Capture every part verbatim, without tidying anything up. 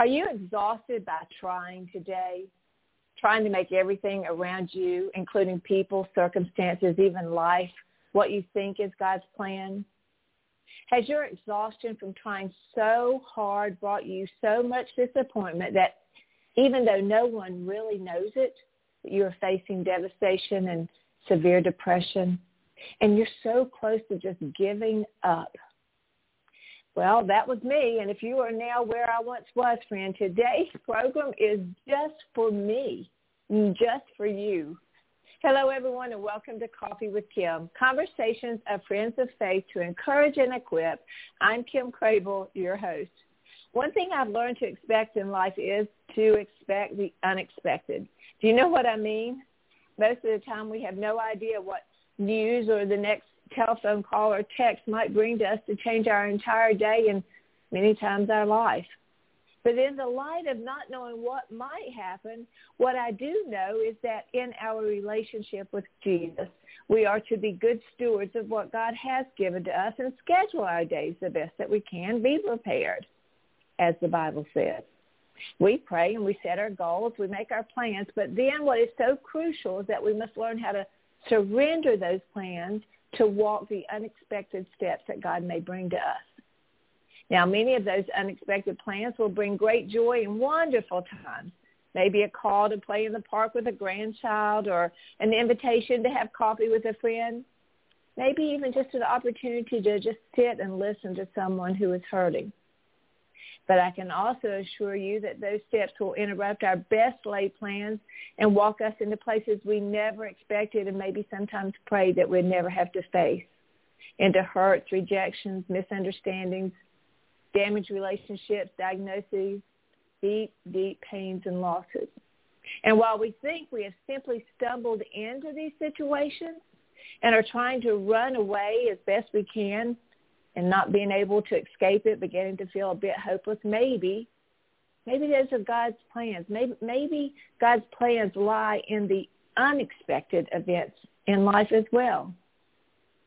Are you exhausted by trying today, trying to make everything around you, including people, circumstances, even life, what you think is God's plan? Has your exhaustion from trying so hard brought you so much disappointment that even though no one really knows it, that you're facing devastation and severe depression, and you're so close to just giving up? Well, that was me, and if you are now where I once was, friend, today's program is just for me, just for you. Hello, everyone, and welcome to Coffee with Kim, Conversations of Friends of Faith to Encourage and Equip. I'm Kim Crabill, your host. One thing I've learned to expect in life is to expect the unexpected. Do you know what I mean? Most of the time we have no idea what news or the next telephone call or text might bring to us to change our entire day and many times our life. But in the light of not knowing what might happen, what I do know is that in our relationship with Jesus, we are to be good stewards of what God has given to us and schedule our days the best that we can, be prepared, as the Bible says. We pray and we set our goals, we make our plans, but then what is so crucial is that we must learn how to surrender those plans to walk the unexpected steps that God may bring to us. Now, many of those unexpected plans will bring great joy and wonderful times, maybe a call to play in the park with a grandchild or an invitation to have coffee with a friend, maybe even just an opportunity to just sit and listen to someone who is hurting. But I can also assure you that those steps will interrupt our best laid plans and walk us into places we never expected and maybe sometimes prayed that we'd never have to face, into hurts, rejections, misunderstandings, damaged relationships, diagnoses, deep, deep pains and losses. And while we think we have simply stumbled into these situations and are trying to run away as best we can, and not being able to escape it, beginning to feel a bit hopeless, maybe, maybe those are God's plans. Maybe, maybe God's plans lie in the unexpected events in life as well.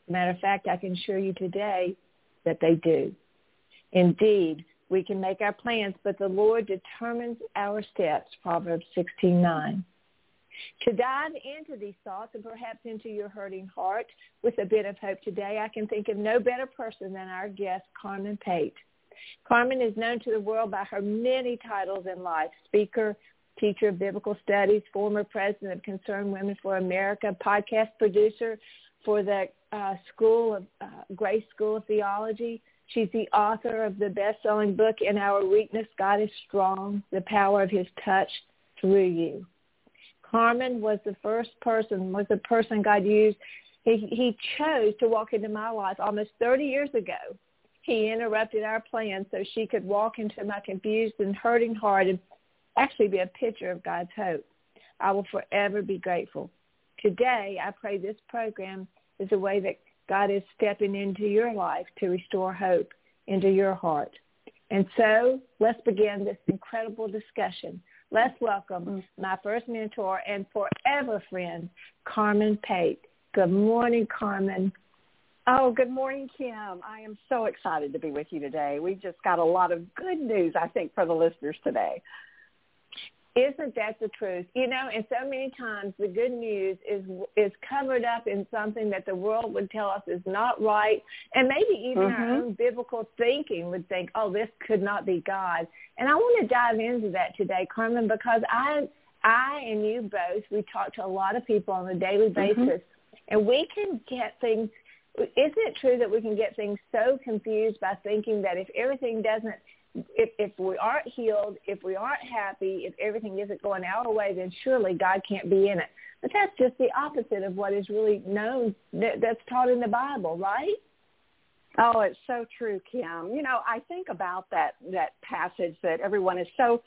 Matter of fact, I can assure you today that they do. Indeed, we can make our plans, but the Lord determines our steps, Proverbs sixteen nine. To dive into these thoughts and perhaps into your hurting heart with a bit of hope today, I can think of no better person than our guest, Carmen Pate. Carmen is known to the world by her many titles in life: speaker, teacher of biblical studies, former president of Concerned Women for America, podcast producer for the uh, School of uh, Grace School of Theology. She's the author of the best-selling book, In Our Weakness, God is Strong: The Power of His Touch Through You. Carmen was the first person, was the person God used. He, he chose to walk into my life almost thirty years ago. He interrupted our plans so she could walk into my confused and hurting heart and actually be a picture of God's hope. I will forever be grateful. Today, I pray this program is a way that God is stepping into your life to restore hope into your heart. And so let's begin this incredible discussion. Let's welcome my first mentor and forever friend, Carmen Pate. Good morning, Carmen. Oh, good morning, Kim. I am so excited to be with you today. We just got a lot of good news, I think, for the listeners today. Isn't that the truth? You know, and so many times the good news is is covered up in something that the world would tell us is not right, and maybe even mm-hmm. our own biblical thinking would think, oh, this could not be God. And I want to dive into that today, Carmen, because I, I and you both, we talk to a lot of people on a daily basis, mm-hmm. and we can get things, isn't it true that we can get things so confused by thinking that if everything doesn't, If, if we aren't healed, if we aren't happy, if everything isn't going our way, then surely God can't be in it. But that's just the opposite of what is really known, that, that's taught in the Bible, right? Oh, it's so true, Kim. You know, I think about that, that passage that everyone is so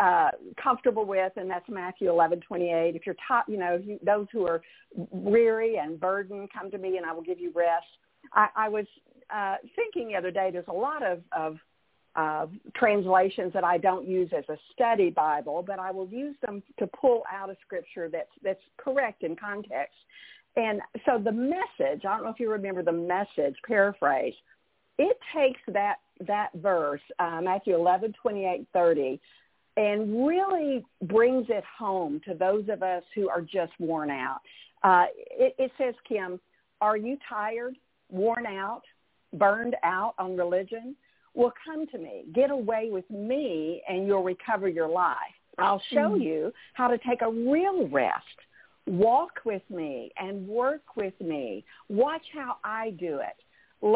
uh, comfortable with, and that's Matthew eleven twenty-eight. If you're taught, you know, you, those who are weary and burdened, come to me and I will give you rest. I, I was uh, thinking the other day, there's a lot of, of Uh, translations that I don't use as a study Bible, but I will use them to pull out a scripture that's that's correct in context. And so the message, I don't know if you remember the message paraphrase, it takes that that verse, uh, Matthew eleven twenty-eight thirty, and really brings it home to those of us who are just worn out. Uh, it, it says, Kim, are you tired, worn out, burned out on religion? Well, come to me, get away with me, and you'll recover your life. I'll show you how to take a real rest. Walk with me and work with me. Watch how I do it.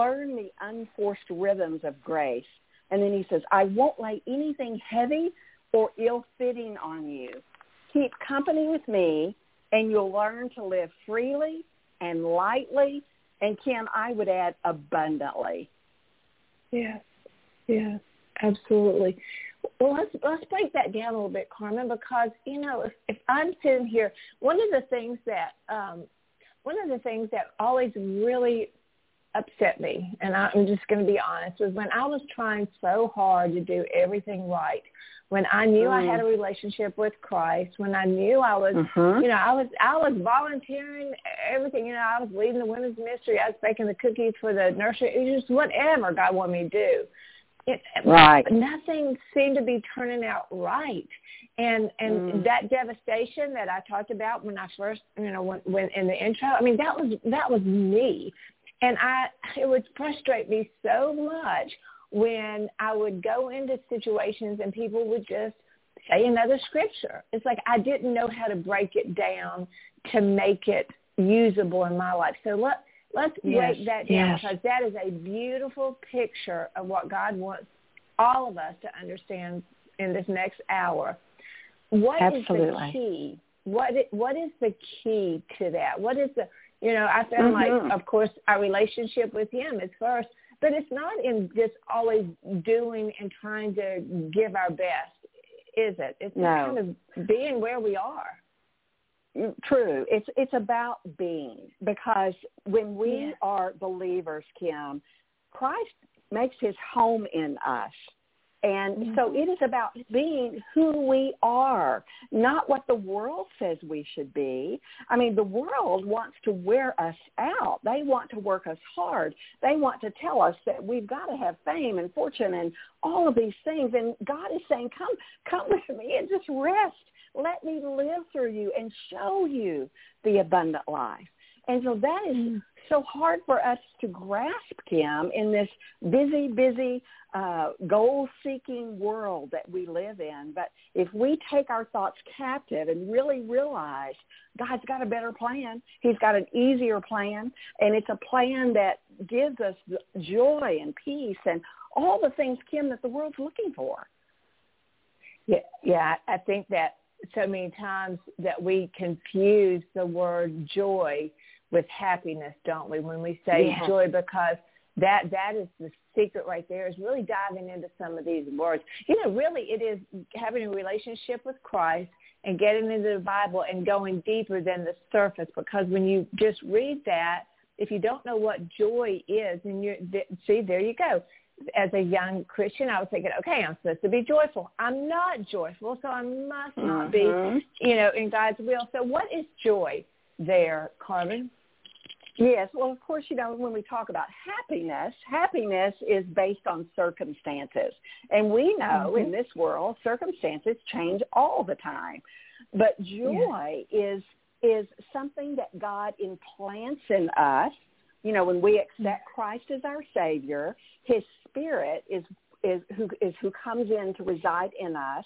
Learn the unforced rhythms of grace. And then he says, I won't lay anything heavy or ill-fitting on you. Keep company with me, and you'll learn to live freely and lightly, and Kim, I would add abundantly. Yes. Yeah, absolutely. Well, let's let's break that down a little bit, Carmen, because you know, if, if I'm sitting here, one of the things that um, one of the things that always really upset me, and I'm just going to be honest, was when I was trying so hard to do everything right. When I knew mm. I had a relationship with Christ, when I knew I was, uh-huh. you know, I was I was volunteering everything. You know, I was leading the women's ministry. I was baking the cookies for the nursery. It was just whatever God wanted me to do. It, right. Nothing seemed to be turning out right, and and mm. that devastation that I talked about when I first, you know, when, when in the intro. I mean, that was that was me, and I it would frustrate me so much when I would go into situations and people would just say another scripture. It's like I didn't know how to break it down to make it usable in my life. So let. Let's yes, break that down yes. because that is a beautiful picture of what God wants all of us to understand in this next hour. What Absolutely. Is the key? What is, what is the key to that? What is the, you know, I found mm-hmm. like, of course, our relationship with him is first, but it's not in just always doing and trying to give our best, is it? It's no. kind of being where we are. True. It's it's about being, because when we yeah. are believers, Kim, Christ makes his home in us. And mm-hmm. so it is about being who we are, not what the world says we should be. I mean, the world wants to wear us out. They want to work us hard. They want to tell us that we've got to have fame and fortune and all of these things. And God is saying, come, come with me and just rest. Let me live through you and show you the abundant life. And so that is mm. so hard for us to grasp, Kim, in this busy, busy, uh, goal-seeking world that we live in. But if we take our thoughts captive and really realize God's got a better plan, he's got an easier plan, and it's a plan that gives us joy and peace and all the things, Kim, that the world's looking for. Yeah, yeah, I think that so many times that we confuse the word joy with happiness, don't we? When we say yeah. joy, because that that is the secret right there, is really diving into some of these words. You know, really it is having a relationship with Christ and getting into the Bible and going deeper than the surface, because when you just read that, if you don't know what joy is, and you see, there you go. As a young Christian, I was thinking, okay, I'm supposed to be joyful. I'm not joyful, so I must not mm-hmm. be, you know, in God's will. So what is joy there, Carmen? Yes. Well, of course, you know, when we talk about happiness, happiness is based on circumstances. And we know mm-hmm. in this world, circumstances change all the time. But joy yeah. is is something that God implants in us. You know, when we accept Christ as our Savior, His Spirit is is who is who comes in to reside in us.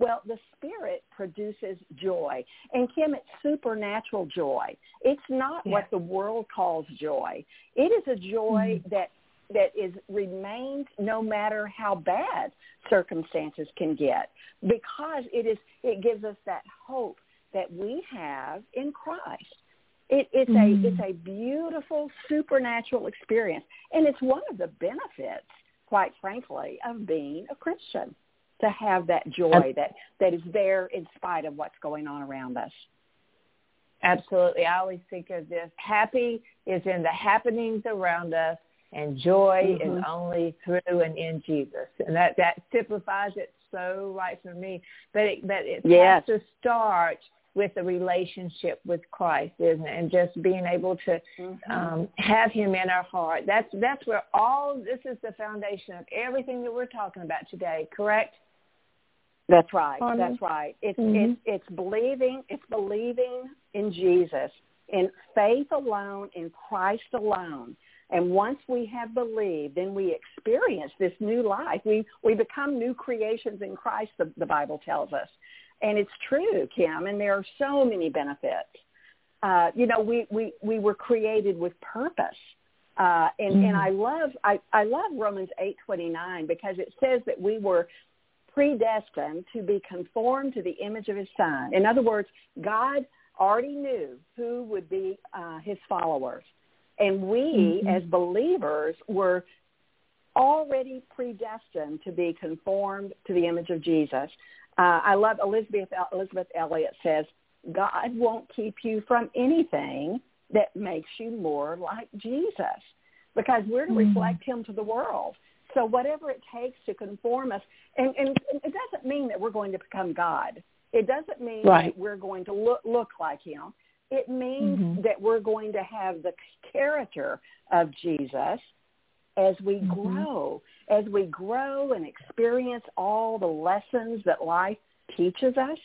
Well, the Spirit produces joy. And, Kim, it's supernatural joy. It's not yeah. what the world calls joy. It is a joy mm-hmm. that that is remains no matter how bad circumstances can get, because it is it gives us that hope that we have in Christ. It, it's mm-hmm. a it's a beautiful supernatural experience, and it's one of the benefits, quite frankly, of being a Christian, to have that joy that, that is there in spite of what's going on around us. Absolutely. I always think of this. Happy is in the happenings around us, and joy mm-hmm. is only through and in Jesus. And that, that simplifies it so right for me. But it, but it yes. has to start with a relationship with Christ, isn't it? And just being able to mm-hmm. um, have Him in our heart. That's, that's where all, this is the foundation of everything that we're talking about today, correct? That's right. Um, that's right. It's, mm-hmm. it's it's believing. It's believing in Jesus, in faith alone, in Christ alone. And once we have believed, then we experience this new life. We we become new creations in Christ. The, the Bible tells us, and it's true, Kim. And there are so many benefits. Uh, you know, we, we, we were created with purpose. Uh, and mm-hmm. and I love I, I love Romans eight twenty-nine, because it says that we were predestined to be conformed to the image of His Son. In other words, God already knew who would be uh, His followers. And we, mm-hmm. as believers, were already predestined to be conformed to the image of Jesus. Uh, I love Elizabeth, Elizabeth Elliot says, God won't keep you from anything that makes you more like Jesus, because we're to mm-hmm. reflect Him to the world. So whatever it takes to conform us, and, and it doesn't mean that we're going to become God. It doesn't mean right. that we're going to look, look like Him. It means mm-hmm. that we're going to have the character of Jesus as we mm-hmm. grow, as we grow and experience all the lessons that life teaches us.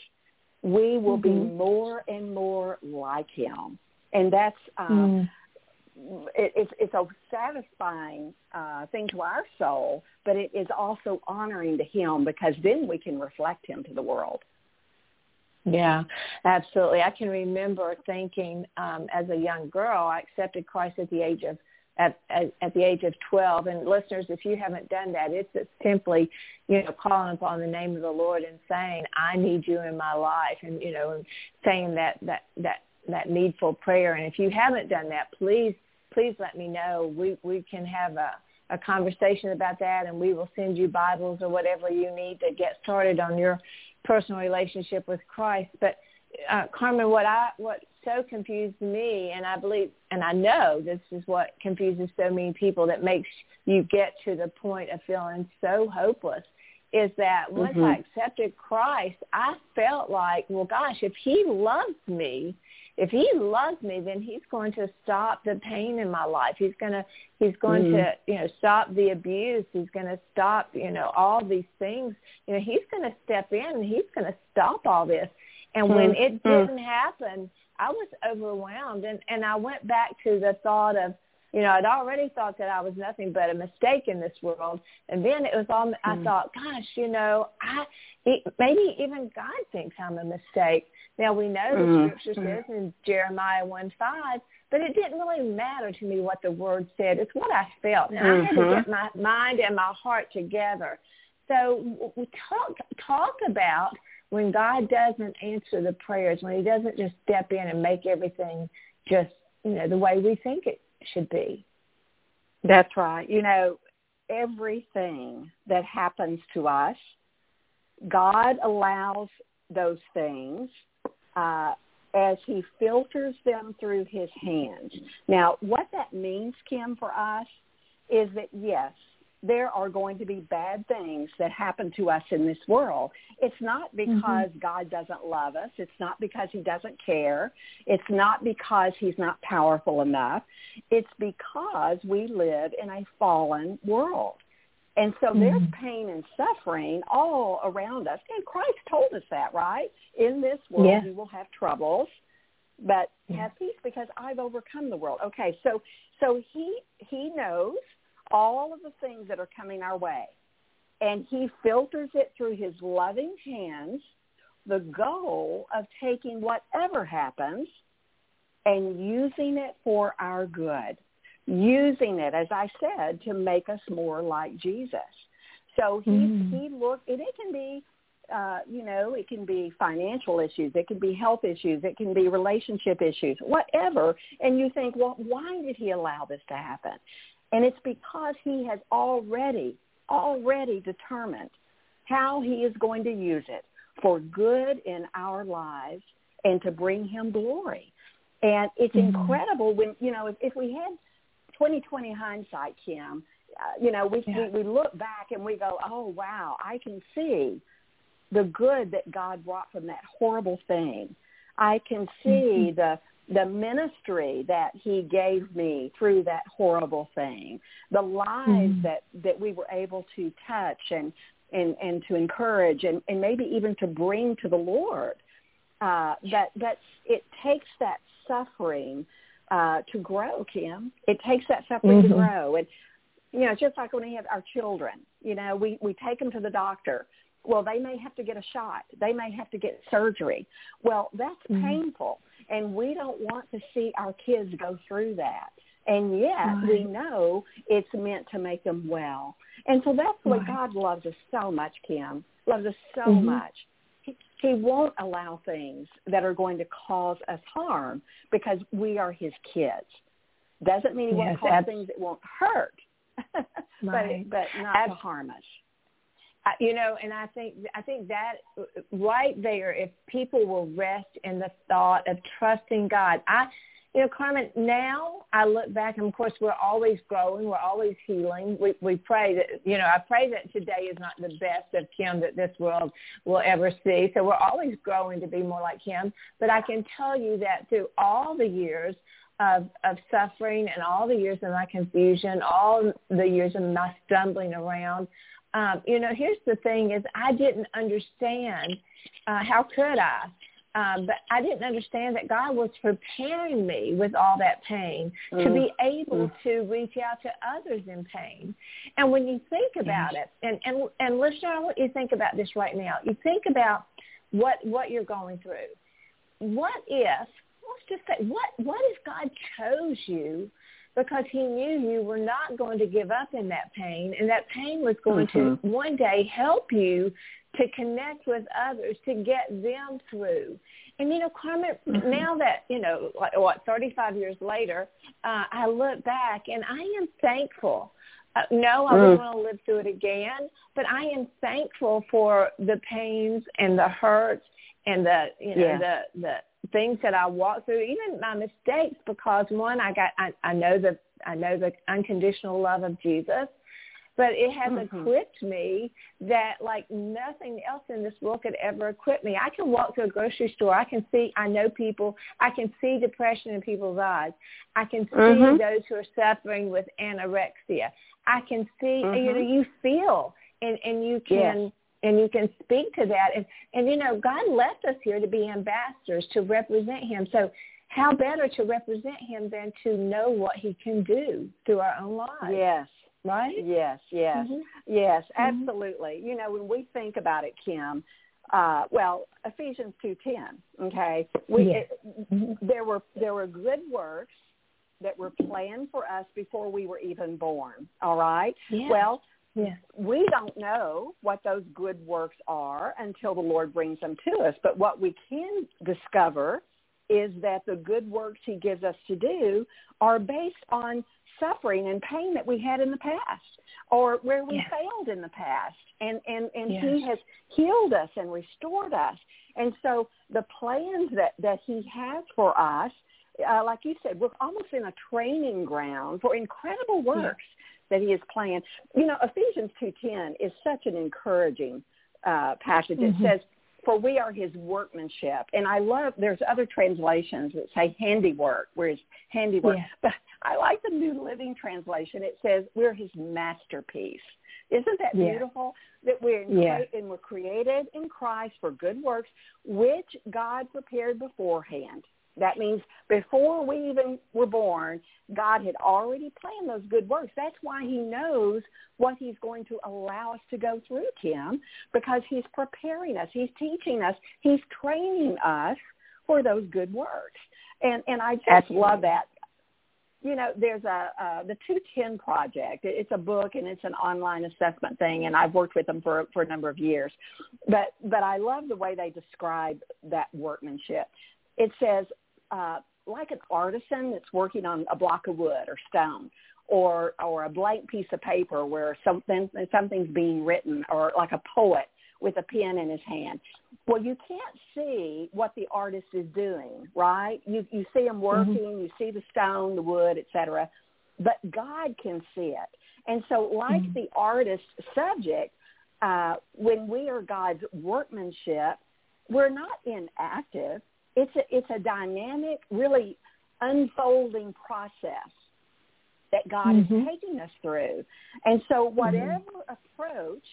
We will mm-hmm. be more and more like Him, and that's um, mm. it, it's it's a satisfying uh, thing to our soul, but it is also honoring to Him, because then we can reflect Him to the world. Yeah, absolutely. I can remember thinking um, as a young girl, I accepted Christ at the age of at, at, at the age of twelve. And listeners, if you haven't done that, it's, it's simply, you know, calling upon the name of the Lord and saying, "I need you in my life," and you know, and saying that that that that needful prayer. And if you haven't done that, please please let me know. We we can have a. a conversation about that, and we will send you Bibles or whatever you need to get started on your personal relationship with Christ. But uh, Carmen, what I what so confused me, and I believe, and I know this is what confuses so many people, that makes you get to the point of feeling so hopeless, is that once mm-hmm. I accepted Christ, I felt like, well, gosh, if he loves me, if he loves me, then he's going to stop the pain in my life. He's going to, he's going mm-hmm. to, you know, stop the abuse. He's going to stop, you know, all these things. You know, he's going to step in and he's going to stop all this. And mm-hmm. when it didn't happen, I was overwhelmed. And, and I went back to the thought of, you know, I'd already thought that I was nothing but a mistake in this world. And then it was all, I mm. thought, gosh, you know, I maybe even God thinks I'm a mistake. Now, we know mm. the scripture mm. says in Jeremiah one five, but it didn't really matter to me what the word said. It's what I felt. And mm-hmm. I had to get my mind and my heart together. So we talk, talk about when God doesn't answer the prayers, when He doesn't just step in and make everything just, you know, the way we think it should be. That's right. You know, everything that happens to us, God allows those things uh, as He filters them through His hands. Now, what that means, Kim, for us is that, yes, there are going to be bad things that happen to us in this world. It's not because mm-hmm. God doesn't love us. It's not because he doesn't care. It's not because he's not powerful enough. It's because we live in a fallen world. And so mm-hmm. there's pain and suffering all around us. And Christ told us that, right? In this world, yes. you will have troubles, but yes. have peace because I've overcome the world. Okay, so so he he knows all of the things that are coming our way. And he filters it through his loving hands, the goal of taking whatever happens and using it for our good, using it, as I said, to make us more like Jesus. So he, mm-hmm. he looked, and it can be, uh, you know, it can be financial issues, it can be health issues, it can be relationship issues, whatever. And you think, well, why did he allow this to happen? And it's because he has already, already determined how he is going to use it for good in our lives and to bring him glory. And it's mm-hmm. incredible when, you know, if, if we had twenty twenty hindsight, Kim, uh, you know, we, yeah. we we look back and we go, oh, wow, I can see the good that God brought from that horrible thing. I can see mm-hmm. the... the ministry that he gave me through that horrible thing, the lives mm-hmm. that, that we were able to touch and, and, and to encourage and, and maybe even to bring to the Lord. Uh, that that's, it takes that suffering uh, to grow, Kim. It takes that suffering mm-hmm. to grow. And, you know, it's just like when we have our children, you know, we, we take them to the doctor. Well, they may have to get a shot. They may have to get surgery. Well, that's mm-hmm. painful. And we don't want to see our kids go through that. And yet right. we know it's meant to make them well. And so that's what right. God loves us so much, Kim, loves us so mm-hmm. much. He, he won't allow things that are going to cause us harm because we are his kids. Doesn't mean he yes, won't cause ab- things that won't hurt, right. but, but not ab- to harm us. You know, and I think I think that right there, if people will rest in the thought of trusting God, I, you know, Carmen, now I look back, and of course we're always growing, we're always healing. We we pray that, you know, I pray that today is not the best of Kim that this world will ever see. So we're always growing to be more like Kim. But I can tell you that through all the years Of, of suffering and all the years of my confusion, all the years of my stumbling around, um, you know, here's the thing is I didn't understand uh, how could I, um, but I didn't understand that God was preparing me with all that pain mm. to be able mm. to reach out to others in pain. And when you think about mm. it, and, and, and listen, I want you to think about this right now. You think about what, what you're going through. What if, let's just say, what, what if God chose you because he knew you were not going to give up in that pain, and that pain was going mm-hmm. to one day help you to connect with others, to get them through. And, you know, Carmen, mm-hmm. now that, you know, like, what, thirty-five years later, uh, I look back and I am thankful. Uh, no, I wouldn't mm. want to live through it again, but I am thankful for the pains and the hurts and the, you know, yeah. the, the, things that I walked through, even my mistakes, because one, I got, I, I know the, I know the unconditional love of Jesus, but it has mm-hmm. equipped me that like nothing else in this world could ever equip me. I can walk to a grocery store. I can see, I know people, I can see depression in people's eyes. I can see mm-hmm. those who are suffering with anorexia. I can see, mm-hmm. you know, you feel and, and you can, yes. and you can speak to that. And, and, you know, God left us here to be ambassadors, to represent him. So how better to represent him than to know what he can do through our own lives? Yes. Right? Yes, yes, mm-hmm. yes, absolutely. Mm-hmm. You know, when we think about it, Kim, uh, well, Ephesians two ten, okay? We, yes. it, mm-hmm. there were there were good works that were planned for us before we were even born, all right? Yes. Well, yeah. we don't know what those good works are until the Lord brings them to us. But what we can discover is that the good works he gives us to do are based on suffering and pain that we had in the past or where we yeah. failed in the past. And, and, and yeah. he has healed us and restored us. And so the plans that, that he has for us, uh, like you said, we're almost in a training ground for incredible works. Yeah. that he is playing. You know, Ephesians two ten is such an encouraging uh, passage. It mm-hmm. says, for we are his workmanship. And I love, there's other translations that say handiwork, where it's handiwork. Yeah. But I like the New Living Translation. It says, we're his masterpiece. Isn't that yeah. beautiful? That we're, yeah. and we're created in Christ for good works, which God prepared beforehand. That means before we even were born, God had already planned those good works. That's why he knows what he's going to allow us to go through, Kim, because he's preparing us. He's teaching us. He's training us for those good works. And and I just Absolutely. love that. You know, there's a uh, the two ten Project. It's a book, and it's an online assessment thing, and I've worked with them for for a number of years. But, but I love the way they describe that workmanship. It says, Uh, like an artisan that's working on a block of wood or stone, or or a blank piece of paper where something something's being written, or like a poet with a pen in his hand. Well, you can't see what the artist is doing, right? You you see him working, mm-hmm. you see the stone, the wood, et cetera. But God can see it, and so like mm-hmm. the artist subject, uh, when we are God's workmanship, we're not inactive. It's a, it's a dynamic, really unfolding process that God mm-hmm. is taking us through. And so whatever mm-hmm. approach,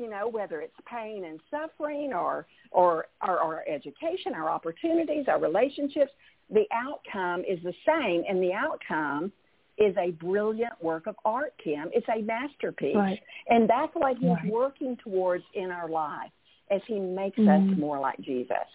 you know, whether it's pain and suffering or, or, or our education, our opportunities, our relationships, the outcome is the same. And the outcome is a brilliant work of art, Kim. It's a masterpiece. Right. And that's what he's right. working towards in our life as he makes mm-hmm. us more like Jesus.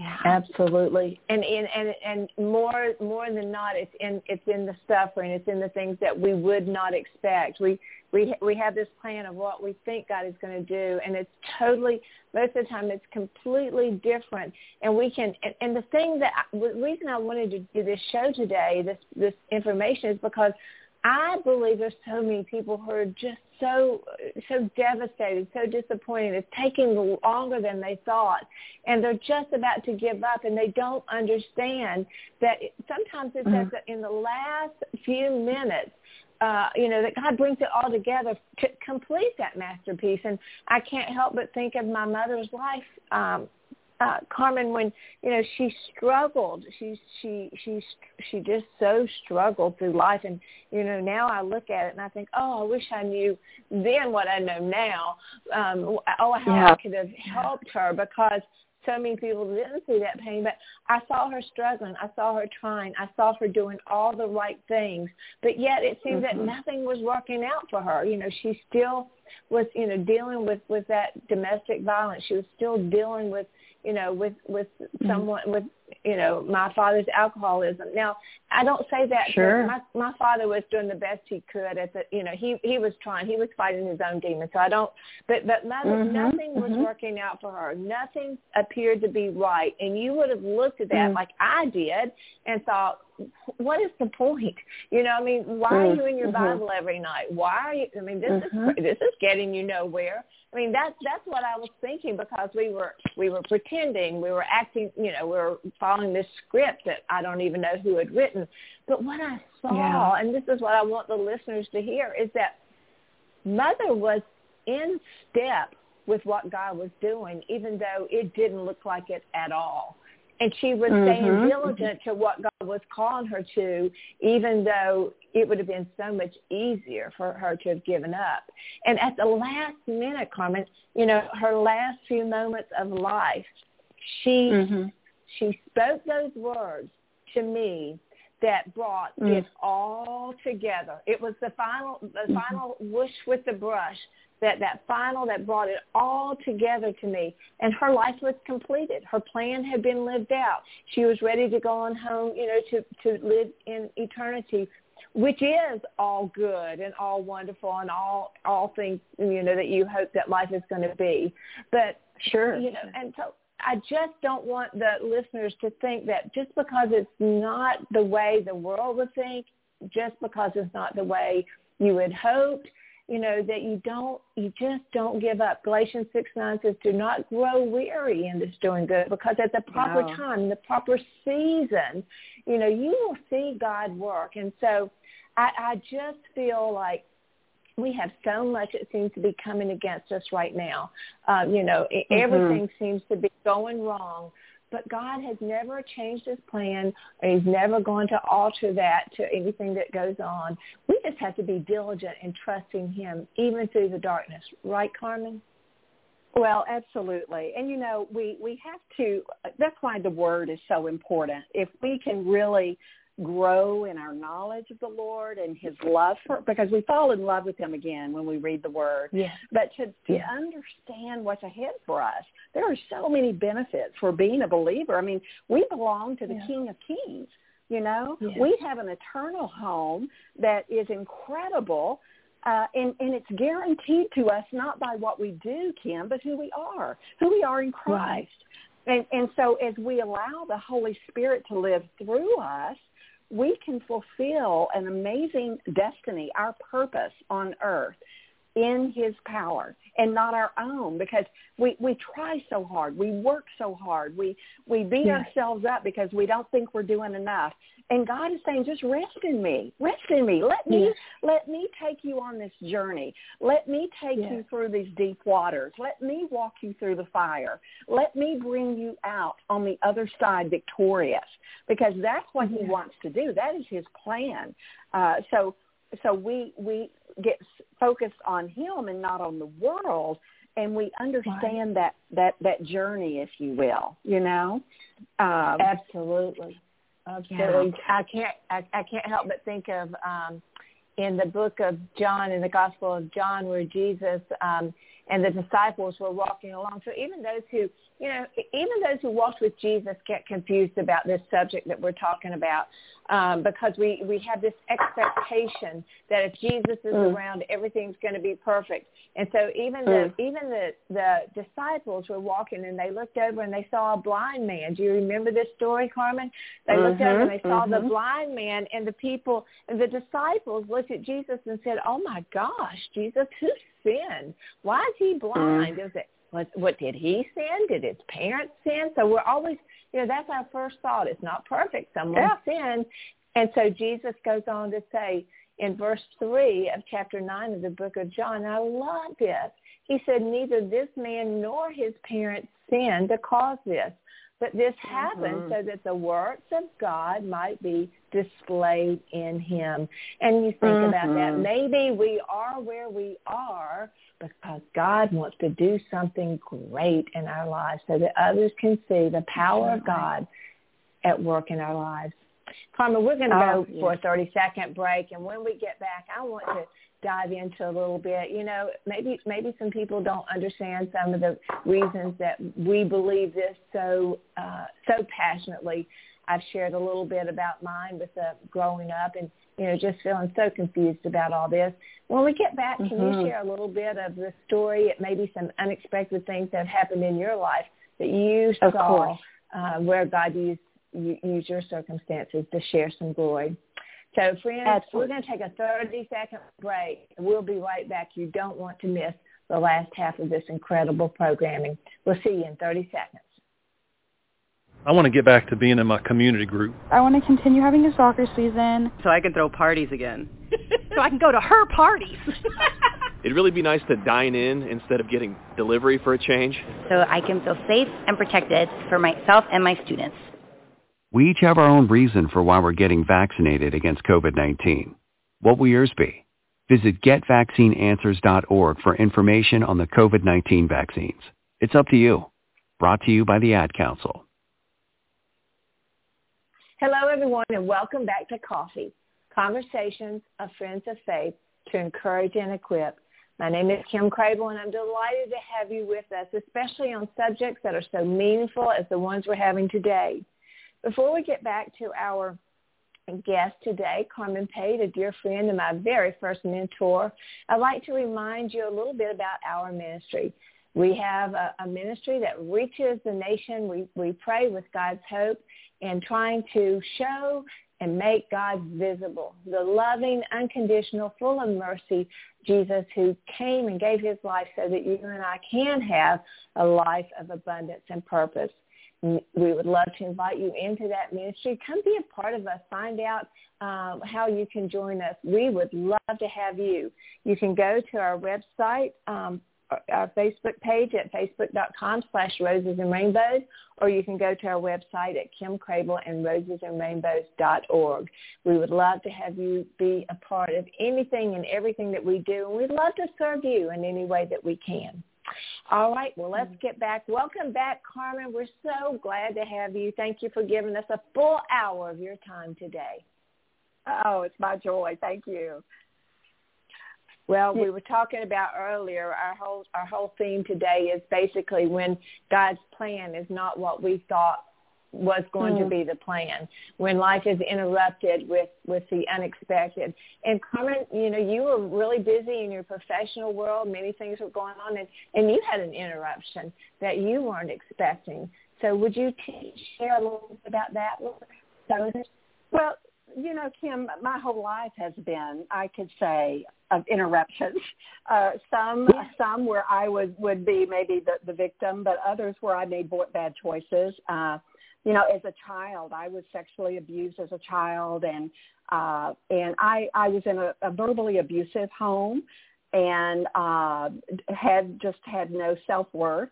Yeah. Absolutely, and and and and more more than not, it's in it's in the suffering, it's in the things that we would not expect. We we we have this plan of what we think God is going to do, and it's totally most of the time it's completely different. And we can and, and the thing that I, the reason I wanted to do this show today, this this information, is because I believe there's so many people who are just so so devastated, so disappointed. It's taking longer than they thought, and they're just about to give up, and they don't understand that it, sometimes it's mm-hmm. that in the last few minutes, uh, you know, that God brings it all together to complete that masterpiece. And I can't help but think of my mother's life, um, uh, Carmen, when you know she struggled, she she she she just so struggled through life, and you know now I look at it and I think, oh, I wish I knew then what I know now. Um, oh, how yeah. I could have helped her, because so many people didn't see that pain. But I saw her struggling, I saw her trying, I saw her doing all the right things, but yet it seemed mm-hmm. that nothing was working out for her. You know, she still was, you know, dealing with with that domestic violence. She was still dealing with, you know, with, with someone, with, you know, my father's alcoholism. Now, I don't say that. Sure. My, my father was doing the best he could at the, you know, he, he was trying, he was fighting his own demons. So I don't, but, but mother, mm-hmm. nothing was mm-hmm. working out for her. Nothing appeared to be right. And you would have looked at that mm-hmm. like I did and thought, what is the point? You know, I mean, why mm-hmm. are you in your mm-hmm. Bible every night? Why are you, I mean, this mm-hmm. is, this is getting you nowhere. I mean, that's, that's what I was thinking, because we were, we were pretending, we were acting, you know, we were following this script that I don't even know who had written. But what I saw, yeah. and this is what I want the listeners to hear, is that Mother was in step with what God was doing, even though it didn't look like it at all. And she was staying mm-hmm. diligent to what God was calling her to, even though it would have been so much easier for her to have given up. And at the last minute, Carmen, you know, her last few moments of life, she mm-hmm. she spoke those words to me that brought mm-hmm. it all together. It was the final, the mm-hmm. final whoosh with the brush. That, that final that brought it all together to me, and her life was completed. Her plan had been lived out. She was ready to go on home, you know, to, to live in eternity, which is all good and all wonderful and all all things, you know, that you hope that life is going to be. But sure, you know, and so I just don't want the listeners to think that just because it's not the way the world would think, just because it's not the way you had hoped, you know, that you don't, you just don't give up. Galatians six nine says, do not grow weary in this doing good, because at the proper no. time, the proper season, you know, you will see God work. And so I, I just feel like we have so much that seems to be coming against us right now. Um, you know, mm-hmm. everything seems to be going wrong. But God has never changed his plan, or he's never going to alter that to anything that goes on. We just have to be diligent in trusting him, even through the darkness. Right, Carmen? Well, absolutely. And, you know, we, we have to – that's why the Word is so important. If we can really grow in our knowledge of the Lord and his love for – because we fall in love with him again when we read the Word. Yes. But to, to yes. understand what's ahead for us, there are so many benefits for being a believer. I mean, we belong to the yes. King of Kings, you know. Yes. We have an eternal home that is incredible. Uh, and, and it's guaranteed to us not by what we do, Kim, but who we are, who we are in Christ. Right. And, and so as we allow the Holy Spirit to live through us, we can fulfill an amazing destiny, our purpose on earth in his power and not our own, because we, we try so hard. We work so hard. We, we beat yes. ourselves up because we don't think we're doing enough. And God is saying, just rest in me. Rest in me. Let me yes. let me take you on this journey. Let me take yes. you through these deep waters. Let me walk you through the fire. Let me bring you out on the other side victorious, because that's what yes. he wants to do. That is his plan. Uh, so so we we get focused on him and not on the world, and we understand right. that, that, that journey, if you will, you know? Um, Absolutely. Absolutely. Yeah. I can't. I, I can't help but think of um, in the book of John, in the Gospel of John, where Jesus um, and the disciples were walking along. So even those who, you know, even those who walked with Jesus get confused about this subject that we're talking about, um, because we, we have this expectation that if Jesus is mm. around, everything's going to be perfect. And so even mm. the even the, the disciples were walking, and they looked over and they saw a blind man. Do you remember this story, Carmen? They mm-hmm, looked over and they saw mm-hmm. the blind man, and the people, and the disciples looked at Jesus and said, "Oh my gosh, Jesus, who sinned? Why is he blind?" Mm. Is it? What, what did he sin? Did his parents sin? So we're always, you know, that's our first thought. It's not perfect. Someone yeah. sinned. And so Jesus goes on to say in verse three of chapter nine of the book of John, I love this. He said, neither this man nor his parents sinned to cause this, but this happened mm-hmm. so that the works of God might be displayed in him. And you think mm-hmm. about that. Maybe we are where we are because God wants to do something great in our lives so that others can see the power of God at work in our lives. Carmen, we're going to go oh, yeah. for a thirty-second break, and when we get back, I want to dive into a little bit. You know, maybe maybe some people don't understand some of the reasons that we believe this so uh, so passionately. I've shared a little bit about mine with uh, growing up and, you know, just feeling so confused about all this. When we get back, can mm-hmm. you share a little bit of the story, maybe some unexpected things that have happened in your life that you of saw uh, where God used You use your circumstances to share some glory. So, friends, Absolutely. We're going to take a thirty-second break. We'll be right back. You don't want to miss the last half of this incredible programming. We'll see you in thirty seconds. I want to get back to being in my community group. I want to continue having a soccer season. So I can throw parties again. So I can go to her parties. It'd really be nice to dine in instead of getting delivery for a change. So I can feel safe and protected for myself and my students. We each have our own reason for why we're getting vaccinated against COVID nineteen. What will yours be? Visit get vaccine answers dot org for information on the COVID nineteen vaccines. It's up to you. Brought to you by the Ad Council. Hello, everyone, and welcome back to Coffee, Conversations of Friends of Faith to Encourage and Equip. My name is Kim Crabill, and I'm delighted to have you with us, especially on subjects that are so meaningful as the ones we're having today. Before we get back to our guest today, Carmen Pate, a dear friend and my very first mentor, I'd like to remind you a little bit about our ministry. We have a, a ministry that reaches the nation. We, we pray with God's hope and trying to show and make God visible, the loving, unconditional, full of mercy Jesus who came and gave his life so that you and I can have a life of abundance and purpose. we would love to invite you into that ministry. Come be a part of us. Find out um, how you can join us. We would love to have you. You can go to our website, um, our Facebook page at facebook.com slash roses and rainbows, or you can go to our website at Kim Crabill and roses and rainbows dot org. We would love to have you be a part of anything and everything that we do, and we'd love to serve you in any way that we can. All right, well, let's get back. Welcome back, Carmen. We're so glad to have you. Thank you for giving us a full hour of your time today. Oh, it's my joy. Thank you. Well, we were talking about earlier, our whole our whole theme today is basically when God's plan is not what we thought was going mm. to be the plan, when life is interrupted with, with the unexpected. And Carmen, you know, you were really busy in your professional world. Many things were going on, and, and you had an interruption that you weren't expecting. So would you share a little bit about that with us? Well, you know, Kim, my whole life has been, I could say, of interruptions. Uh, some some where I was, would be maybe the, the victim, but others where I made bad choices. Uh, you know, as a child, I was sexually abused as a child, and uh, and I, I was in a, a verbally abusive home and uh, had just had no self-worth.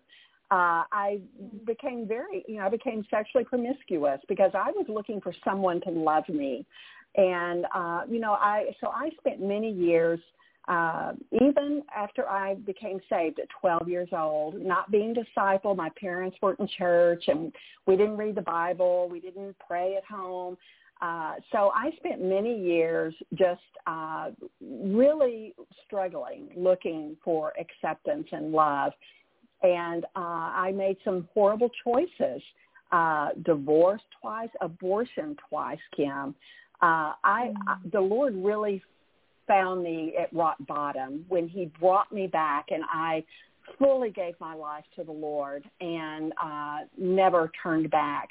Uh, I became very, you know, I became sexually promiscuous because I was looking for someone to love me. And, uh, you know, I so I spent many years, uh, even after I became saved at twelve years old, not being discipled. My parents weren't in church, and we didn't read the Bible. We didn't pray at home. Uh, so I spent many years just uh, really struggling, looking for acceptance and love. And uh, I made some horrible choices, uh, divorced twice, abortion twice, Kim. Uh, I, I the Lord really found me at rock bottom when he brought me back, and I fully gave my life to the Lord and uh, never turned back.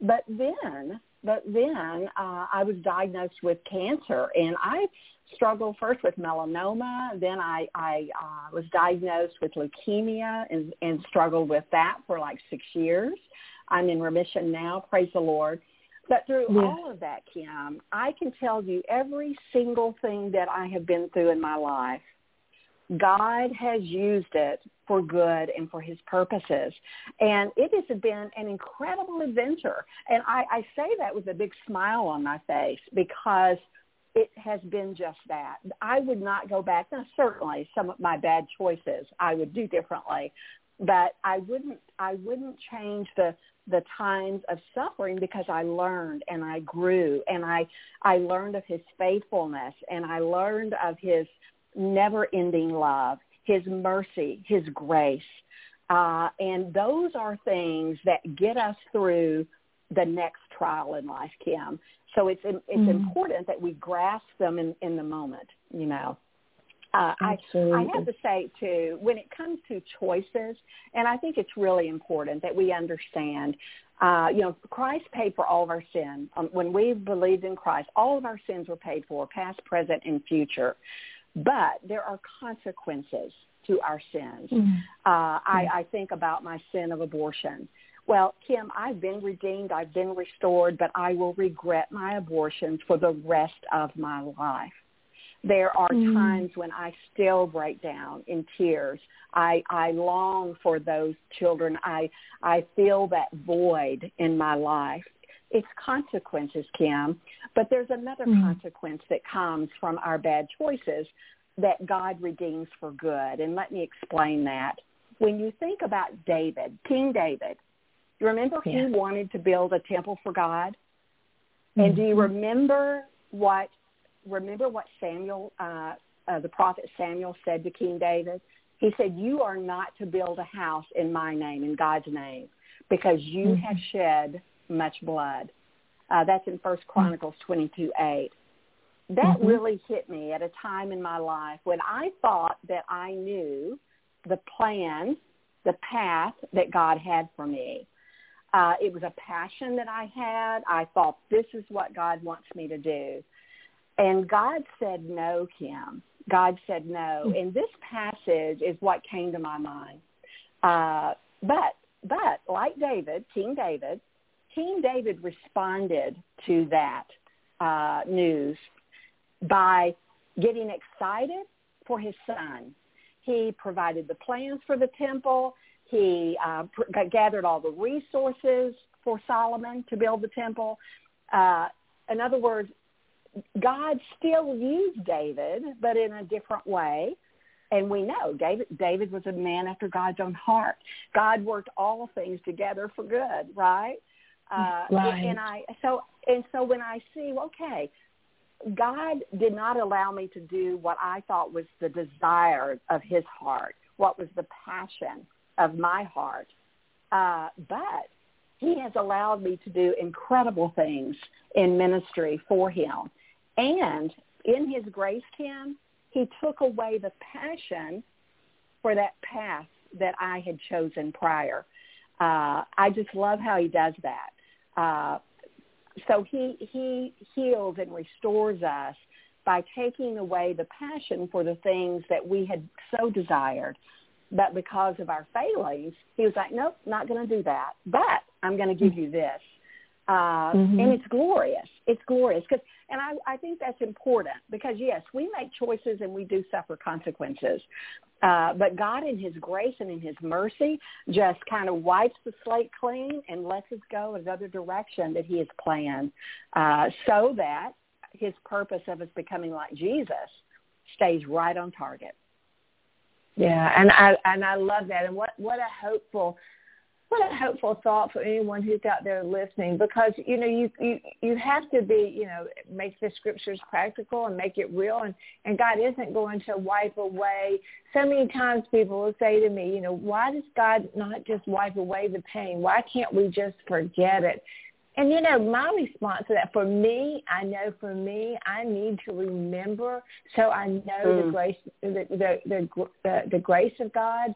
But then, but then uh, I was diagnosed with cancer, and I struggled first with melanoma. Then I, I uh, was diagnosed with leukemia and, and struggled with that for like six years. I'm in remission now, praise the Lord. But through yes. all of that, Kim, I can tell you every single thing that I have been through in my life, God has used it for good and for his purposes. And it has been an incredible adventure. And I, I say that with a big smile on my face because it has been just that. I would not go back. Now, certainly some of my bad choices I would do differently, but I wouldn't I wouldn't change the, the times of suffering because I learned and I grew, and I, I learned of his faithfulness, and I learned of his never-ending love, his mercy, his grace. Uh, and those are things that get us through the next trial in life, Kim. So it's it's mm-hmm. important that we grasp them in, in the moment, you know. Uh, I, I have to say, too, when it comes to choices, and I think it's really important that we understand, uh, you know, Christ paid for all of our sin. Um, when we believed in Christ, all of our sins were paid for, past, present, and future. But there are consequences to our sins. Mm-hmm. Uh, I, I think about my sin of abortion. Well, Kim, I've been redeemed, I've been restored, but I will regret my abortions for the rest of my life. There are mm-hmm. times when I still break down in tears. I, I long for those children. I, I feel that void in my life. It's consequences, Kim, but there's another mm-hmm. consequence that comes from our bad choices that God redeems for good, and let me explain that. When you think about David, King David, you remember he yeah. wanted to build a temple for God? Mm-hmm. And do you remember what remember what Samuel, uh, uh, the prophet Samuel said to King David? He said, you are not to build a house in my name, in God's name, because you mm-hmm. have shed much blood. Uh, that's in First Chronicles twenty-two eight. That mm-hmm. really hit me at a time in my life when I thought that I knew the plan, the path that God had for me. Uh, it was a passion that I had. I thought, this is what God wants me to do. And God said no, Kim. God said no. And this passage is what came to my mind. Uh, but but like David, King David, King David responded to that uh, news by getting excited for his son. He provided the plans for the temple. He uh, pr- gathered all the resources for Solomon to build the temple. Uh, in other words, God still used David, but in a different way. And we know David David was a man after God's own heart. God worked all things together for good, right? Uh, right. And I so and so when I see, okay, God did not allow me to do what I thought was the desire of his heart, what was the passion of my heart. Uh, but he has allowed me to do incredible things in ministry for him. And in his grace, Kim, he took away the passion for that path that I had chosen prior. Uh, I just love how he does that. Uh, so he he heals and restores us by taking away the passion for the things that we had so desired. But because of our failings, he was like, nope, not going to do that. But I'm going to give you this. Uh, mm-hmm. And it's glorious. It's glorious. 'Cause, and I, I think that's important because, yes, we make choices and we do suffer consequences. Uh, but God in his grace and in his mercy just kind of wipes the slate clean and lets us go in another direction that he has planned uh, so that his purpose of us becoming like Jesus stays right on target. Yeah, and I and I love that. And what, what a hopeful What a hopeful thought for anyone who's out there listening, because, you know, you, you, you have to be, you know, make the scriptures practical and make it real. And, and God isn't going to wipe away. So many times people will say to me, you know, why does God not just wipe away the pain? Why can't we just forget it? And, you know, my response to that, for me, I know for me, I need to remember, so I know mm. the grace, the the, the the the grace of God,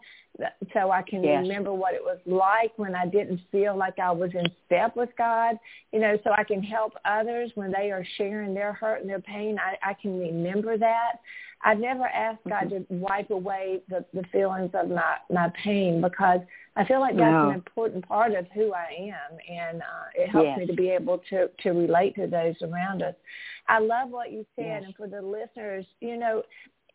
so I can yes. remember what it was like when I didn't feel like I was in step with God, you know, so I can help others when they are sharing their hurt and their pain. I, I can remember that. I've never asked mm-hmm. God to wipe away the, the feelings of my, my pain, because I feel like that's no. an important part of who I am, and uh, it helps yes. me to be able to, to relate to those around us. I love what you said, yes. and for the listeners, you know,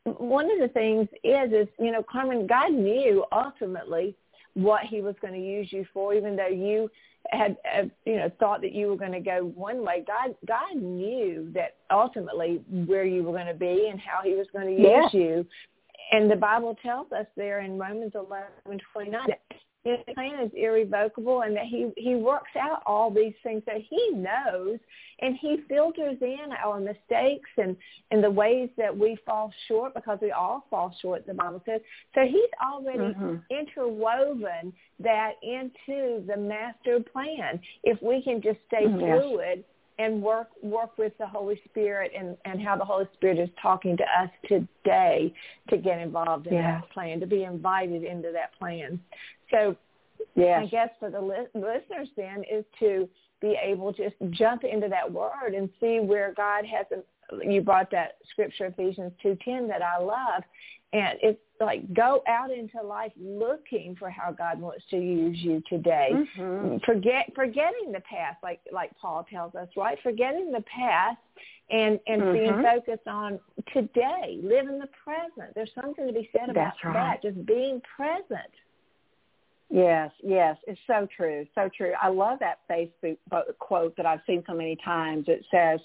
one of the things is, is, you know, Carmen, God knew ultimately what he was going to use you for, even though you had, uh, you know, thought that you were going to go one way. God, God knew that ultimately where you were going to be and how he was going to use yeah. you. And the Bible tells us there in Romans eleven twenty-nine that his plan is irrevocable, and that he, he works out all these things that he knows, and he filters in our mistakes and, and the ways that we fall short, because we all fall short, the Bible says. So he's already mm-hmm. interwoven that into the master plan, if we can just stay mm-hmm. fluid and work work with the Holy Spirit and, and how the Holy Spirit is talking to us today to get involved in yeah. that plan, to be invited into that plan. So yes. I guess for the li- listeners then is to be able to just jump into that word and see where God has – you brought that scripture, Ephesians two ten, that I love. And it's like, go out into life looking for how God wants to use you today. Mm-hmm. Forget forgetting the past, like like Paul tells us, right? Forgetting the past and, and mm-hmm. being focused on today. Live in the present. There's something to be said about right. that, just being present. Yes, yes, it's so true, so true. I love that Facebook quote that I've seen so many times. It says,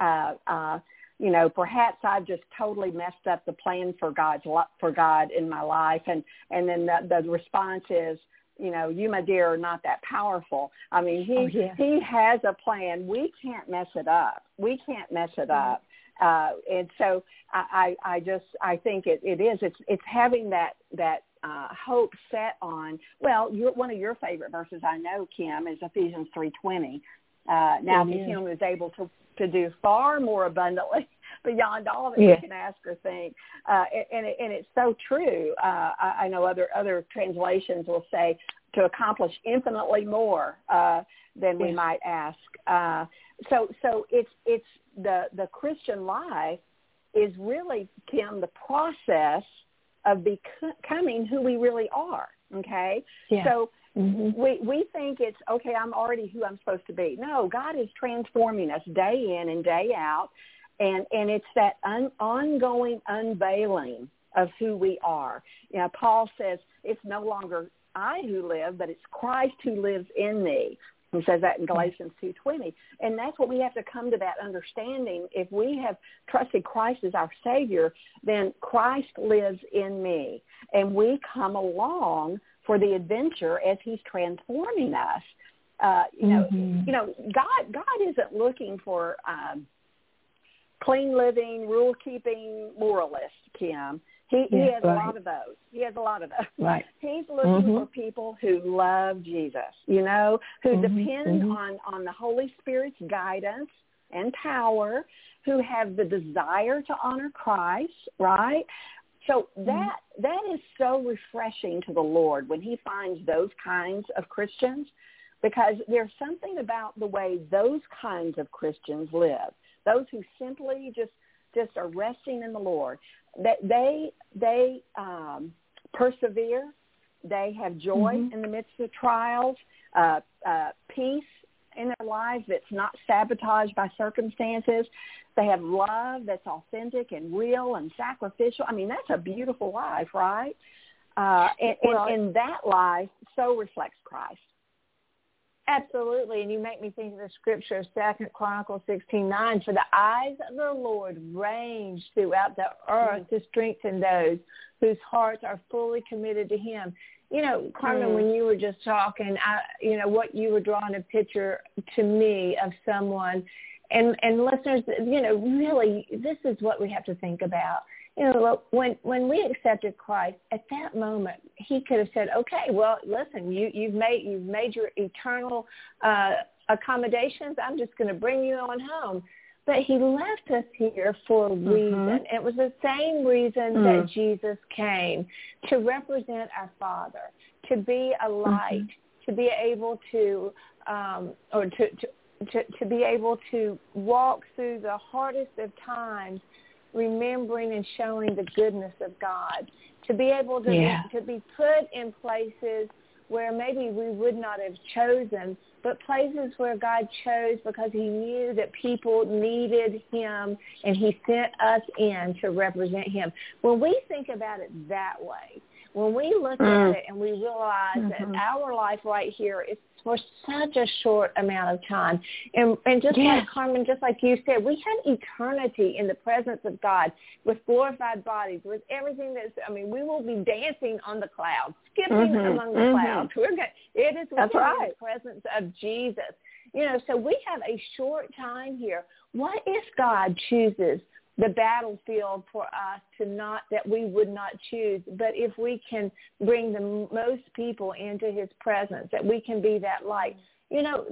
uh, uh, you know, perhaps I've just totally messed up the plan for God's for God in my life. And, and then the, the response is, you know, you, my dear, are not that powerful. I mean, he oh, yeah. he has a plan. We can't mess it up. We can't mess it up. Uh, and so I, I, I just, I think it, it is, it's, it's having that, that, Uh, hope set on, well, your, one of your favorite verses I know, Kim, is Ephesians three twenty. Uh, now mm-hmm. to him who is able to, to do far more abundantly beyond all that yeah. we can ask or think. Uh, and, and, it, and it's so true. Uh, I, I know other, other translations will say to accomplish infinitely more uh, than yeah. we might ask. Uh, so so it's, it's the, the Christian life is really, Kim, the process of becoming who we really are, okay? Yeah. So Mm-hmm. We we think it's, okay, I'm already who I'm supposed to be. No, God is transforming us day in and day out, and, and it's that un, ongoing unveiling of who we are. You know, Paul says, it's no longer I who live, but it's Christ who lives in me. He says that in Galatians two twenty. And that's what we have to come to, that understanding. If we have trusted Christ as our Savior, then Christ lives in me. And we come along for the adventure as he's transforming us. Uh, you know, mm-hmm. you know, God God isn't looking for um, clean living, rule-keeping moralists, Kim. He, yeah, he has right. a lot of those. He has a lot of those. Right. He's looking mm-hmm. for people who love Jesus, you know, who mm-hmm. depend mm-hmm. on, on the Holy Spirit's guidance and power, who have the desire to honor Christ, right? So mm-hmm. that that is so refreshing to the Lord when he finds those kinds of Christians, because there's something about the way those kinds of Christians live, those who simply just just are resting in the Lord, that they they um, persevere, they have joy mm-hmm. in the midst of trials, uh, uh, peace in their lives that's not sabotaged by circumstances. They have love that's authentic and real and sacrificial. I mean, that's a beautiful life, right? Uh, and, well, and, and that life so reflects Christ. Absolutely, and you make me think of the scripture of Second Chronicles sixteen nine. For the eyes of the Lord range throughout the earth mm. to strengthen those whose hearts are fully committed to him. You know, Carmen, mm. when you were just talking, I, you know, what you were drawing a picture to me of someone, and, and listeners, you know, really, this is what we have to think about. You know, when when we accepted Christ, at that moment, he could have said, okay, well, listen, you, you've made you've made your eternal uh, accommodations. I'm just going to bring you on home. But he left us here for a reason. Mm-hmm. It was the same reason mm. that Jesus came, to represent our Father, to be a light, mm-hmm. to be able to um, or to, to, to, to be able to walk through the hardest of times, remembering and showing the goodness of God, to be able to, yeah. be, to be put in places where maybe we would not have chosen, but places where God chose because he knew that people needed him, and he sent us in to represent him. When we think about it that way, when we look mm. at it and we realize mm-hmm. that our life right here is for such a short amount of time. And, and just yes. like Carmen, just like you said, we have eternity in the presence of God, with glorified bodies, with everything that's, I mean, we will be dancing on the clouds, skipping mm-hmm. among the mm-hmm. clouds. We're gonna, it is within right. the presence of Jesus. You know, so we have a short time here. What if God chooses the battlefield for us to not, that we would not choose, but if we can bring the most people into his presence, that we can be that light. You know,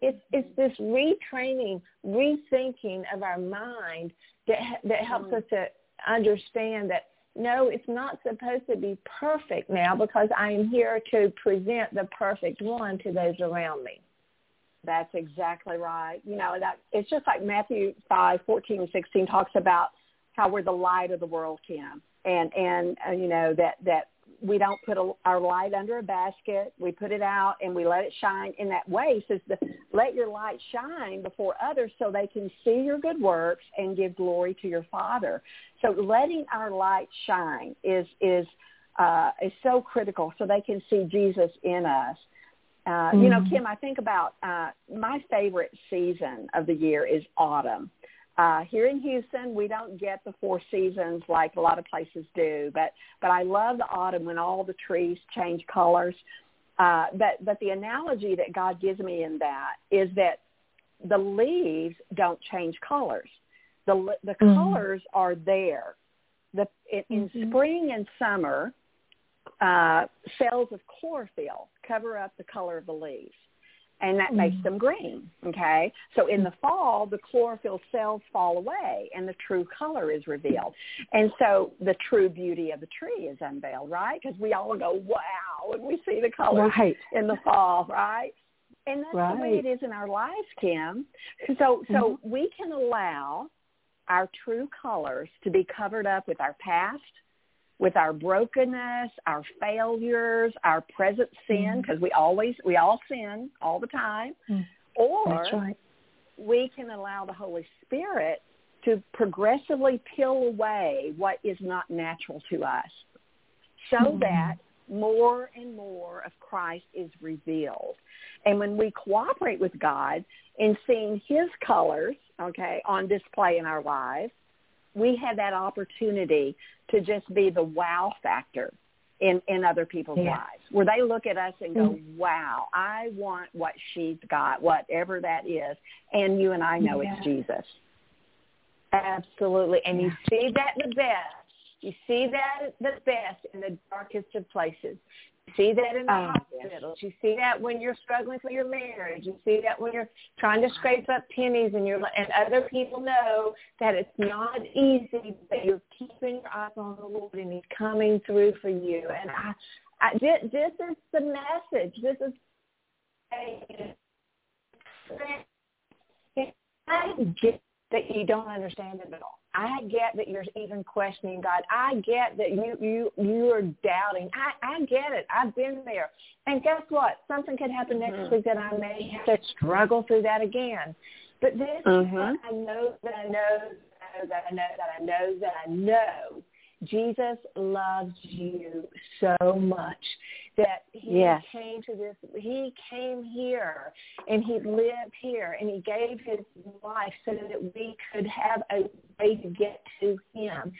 it's, it's this retraining, rethinking of our mind that that helps us to understand that, no, it's not supposed to be perfect now, because I am here to present the perfect one to those around me. That's exactly right. You know, that it's just like Matthew five, fourteen and sixteen talks about how we're the light of the world, Kim. And, and uh, you know, that, that we don't put a, our light under a basket. We put it out and we let it shine in that way. It says, let your light shine before others so they can see your good works and give glory to your Father. So letting our light shine is, is, uh, is so critical, so they can see Jesus in us. Uh, mm-hmm. You know, Kim, I think about uh, my favorite season of the year is autumn. Uh, here in Houston, we don't get the four seasons like a lot of places do, but, but I love the autumn when all the trees change colors. Uh, but, but the analogy that God gives me in that is that the leaves don't change colors. The, the mm-hmm. colors are there. The, in, in mm-hmm. spring and summer, Uh, cells of chlorophyll cover up the color of the leaves, and that mm. makes them green, okay? So in the fall, the chlorophyll cells fall away, and the true color is revealed. And so the true beauty of the tree is unveiled, right? Because we all go, wow, when we see the colors right. in the fall, right? And that's right. the way it is in our lives, Kim. So, so mm-hmm. we can allow our true colors to be covered up with our past, with our brokenness, our failures, our present sin, because mm-hmm. we always, we all sin all the time, mm-hmm. or right. we can allow the Holy Spirit to progressively peel away what is not natural to us so mm-hmm. that more and more of Christ is revealed. And when we cooperate with God in seeing his colors, okay, on display in our lives, we have that opportunity to just be the wow factor in, in other people's yeah. lives, where they look at us and go, wow, I want what she's got, whatever that is. And you and I know yeah. it's Jesus. Absolutely. And yeah. you see that the best. You see that the best in the darkest of places. You see that in the oh, hospitals. Yes. You see that when you're struggling for your marriage. You see that when you're trying to scrape up pennies and you're, and other people know that it's not easy, but you're keeping your eyes on the Lord and he's coming through for you. And I, I this is the message. This is I get that you don't understand it at all. I get that you're even questioning God. I get that you you, you are doubting. I, I get it. I've been there. And guess what? Something could happen next mm-hmm. week that I may have to struggle through that again. But this mm-hmm. I know that I know that I know that I know that I know Jesus loves you so much that he yes. came to this, he came here and he lived here and he gave his life so that we could have a way to get to him.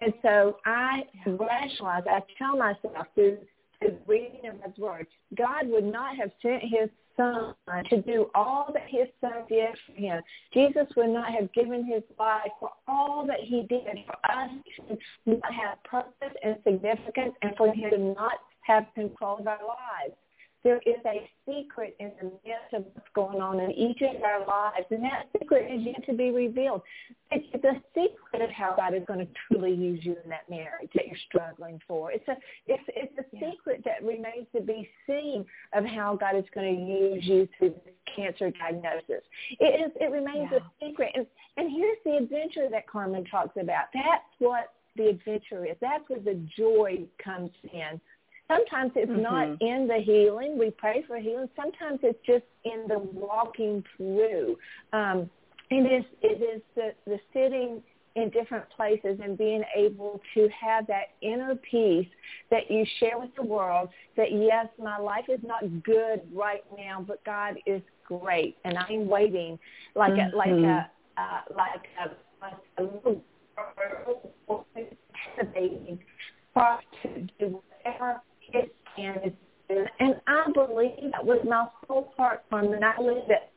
And so I rationalize, I tell myself through the reading of his word, God would not have sent his son to do all that his son did for him. Jesus would not have given his life for all that he did for us to not have purpose and significance and for him to not have control of our lives. There is a secret in the midst of what's going on in each of our lives, and that secret is yet to be revealed. It's a secret of how God is going to truly use you in that marriage that you're struggling for. It's a it's it's a yeah. secret that remains to be seen of how God is going to use you through this cancer diagnosis. It is it remains yeah. a secret, and and here's the adventure that Carmen talks about. That's what the adventure is. That's where the joy comes in. Sometimes it's mm-hmm. not in the healing. We pray for healing. Sometimes it's just in the walking through. Um, it is, it is the, the sitting in different places and being able to have that inner peace that you share with the world that, yes, my life is not good right now, but God is great, and I'm waiting like mm-hmm. a, like a, uh, like a, a little girl to do whatever it can. And I believe that with my whole heart, Carmen, I believe that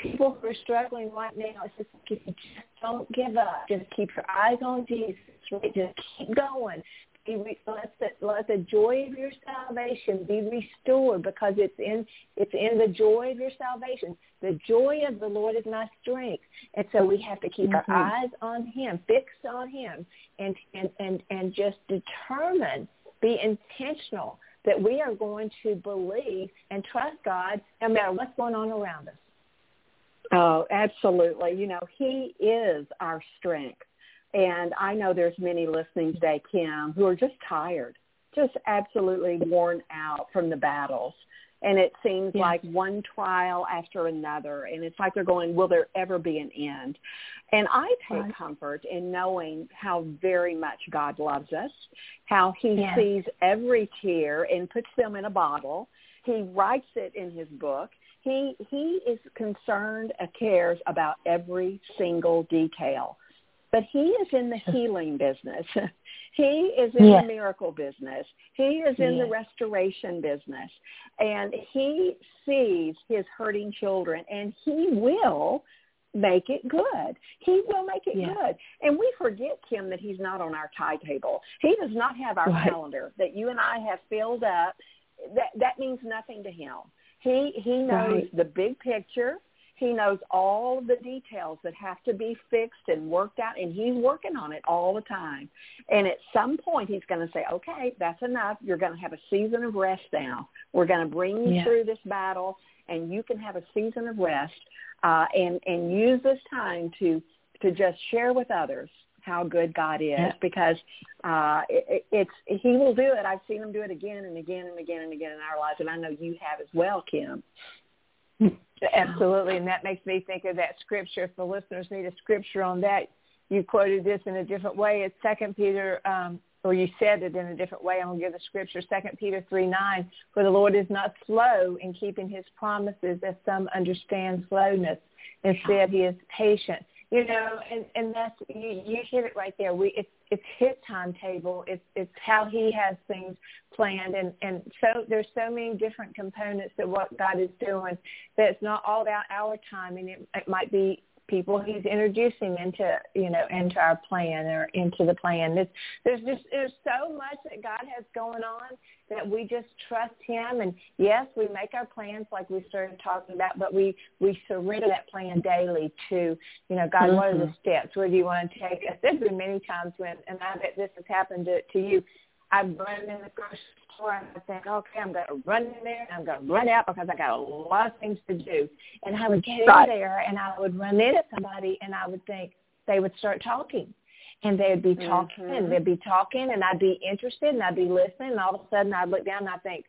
people who are struggling right now, it's just like, if you just don't give up, just keep your eyes on Jesus, right? Just keep going. Let the, let the joy of your salvation be restored, because it's in it's in the joy of your salvation. The joy of the Lord is my strength, and so we have to keep mm-hmm. our eyes on Him, fixed on Him, and and and and just determine, be intentional that we are going to believe and trust God no matter what's going on around us. Oh, absolutely! You know, He is our strength. And I know there's many listening today, Kim, who are just tired, just absolutely worn out from the battles. And it seems yeah. like one trial after another. And it's like they're going, will there ever be an end? And I take right. comfort in knowing how very much God loves us, how he yeah. sees every tear and puts them in a bottle. He writes it in his book. He, he is concerned and cares about every single detail. But he is in the healing business. He is in yes. the miracle business. He is in yes. the restoration business. And he sees his hurting children, and he will make it good. He will make it yes. good. And we forget, Kim, that he's not on our timetable. He does not have our right. calendar that you and I have filled up. That, that means nothing to him. He, he knows right. the big picture. He knows all the details that have to be fixed and worked out, and he's working on it all the time. And at some point, he's going to say, okay, that's enough. You're going to have a season of rest now. We're going to bring you yeah. through this battle, and you can have a season of rest uh, and, and use this time to, to just share with others how good God is, yeah. because uh, it, it's he will do it. I've seen him do it again and again and again and again in our lives, and I know you have as well, Kim. Absolutely, and that makes me think of that scripture. If the listeners need a scripture on that, you quoted this in a different way. It's Second Peter, um, or you said it in a different way. I'm going to give the scripture, Second Peter three nine, for the Lord is not slow in keeping his promises, as some understand slowness. Instead, he is patient. You know, and, and that's you, you hit it right there. We it's it's his timetable. It's it's how he has things planned, and, and so there's so many different components of what God is doing that it's not all about our time, and it, it might be people he's introducing into you know into our plan or into the plan. It's, there's just there's so much that God has going on that we just trust him, and yes, we make our plans like we started talking about, but we we surrender that plan daily to you know God. Mm-hmm. What are the steps? Where do you want to take us? There's been many times when, and I bet this has happened to, to you. I've run in the grocery store and I think, okay, I'm going to run in there and I'm going to run out because I got a lot of things to do. And I would get in right. there and I would run in at somebody and I would think they would start talking. And they'd be talking mm-hmm. and they'd be talking and I'd be interested and I'd be listening. And all of a sudden I'd look down and I'd think,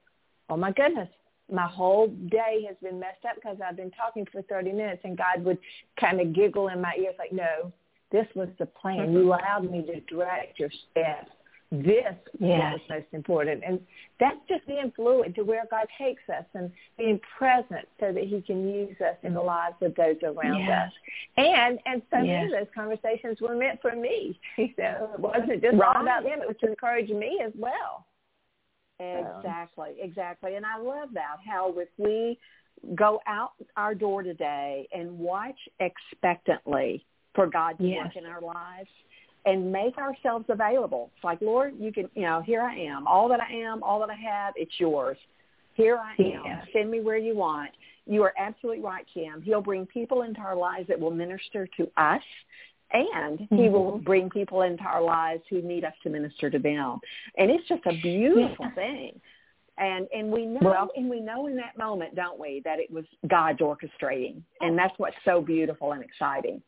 oh, my goodness, my whole day has been messed up because I've been talking for thirty minutes. And God would kind of giggle in my ears like, no, this was the plan. You allowed me to direct your steps. This yes. is most important. And that's just being fluid to where God takes us and being present so that he can use us in the lives of those around yes. us. And and so yes. many of those conversations were meant for me. You know, it wasn't just right. all about them. It was to encourage me as well. Exactly, exactly. And I love that, how if we go out our door today and watch expectantly for God to yes. work in our lives, and make ourselves available. It's like, Lord, you can, you know, here I am. All that I am, all that I have, it's yours. Here I am. Yeah. Send me where you want. You are absolutely right, Kim. He'll bring people into our lives that will minister to us, and mm-hmm. he will bring people into our lives who need us to minister to them. And it's just a beautiful yeah. thing. And and we know well, and we know in that moment, don't we, that it was God's orchestrating. And that's what's so beautiful and exciting.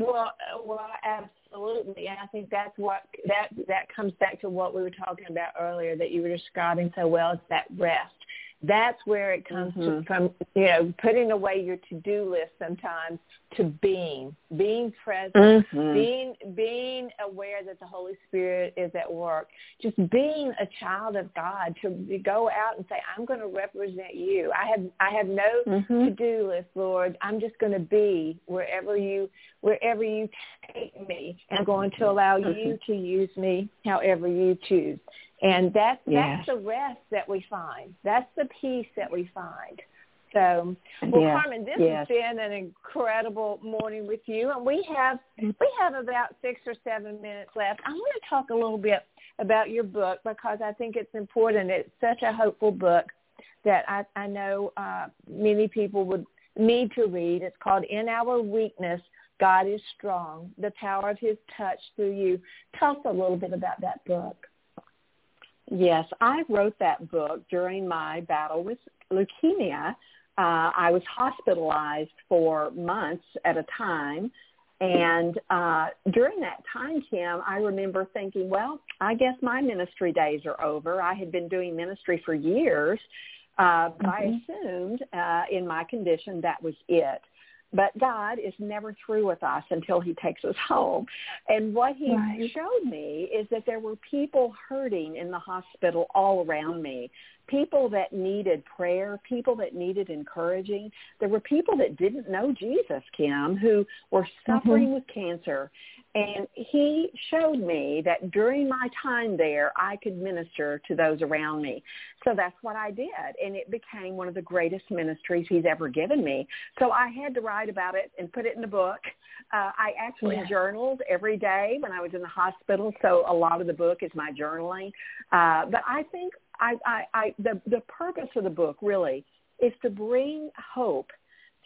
Well, well, absolutely, and I think that's what that that comes back to what we were talking about earlier that you were describing so well. It's that rest. That's where it comes mm-hmm. to, from, you know, putting away your to-do list sometimes to being, being present, mm-hmm. being being aware that the Holy Spirit is at work, just being a child of God, to go out and say, I'm going to represent you. I have I have no mm-hmm. to-do list, Lord. I'm just going to be wherever you wherever you take me. And I'm going to allow mm-hmm. you to use me however you choose. And that's, that's yes. the rest that we find. That's the peace that we find. So, well, yes. Carmen, this yes. has been an incredible morning with you. And we have we have about six or seven minutes left. I want to talk a little bit about your book because I think it's important. It's such a hopeful book that I, I know uh, many people would need to read. It's called In Our Weakness, God is Strong, The Power of His Touch Through You. Tell us a little bit about that book. Yes, I wrote that book during my battle with leukemia. Uh, I was hospitalized for months at a time. And uh, during that time, Kim, I remember thinking, well, I guess my ministry days are over. I had been doing ministry for years. Uh, mm-hmm. I assumed uh, in my condition that was it. But God is never through with us until he takes us home. And what he right. showed me is that there were people hurting in the hospital all around me, people that needed prayer, people that needed encouraging. There were people that didn't know Jesus, Kim, who were suffering mm-hmm. with cancer. And he showed me that during my time there, I could minister to those around me. So that's what I did. And it became one of the greatest ministries he's ever given me. So I had to write about it and put it in the book. Uh, I actually yeah. journaled every day when I was in the hospital, so a lot of the book is my journaling. Uh, but I think I, I, I the, the purpose of the book really is to bring hope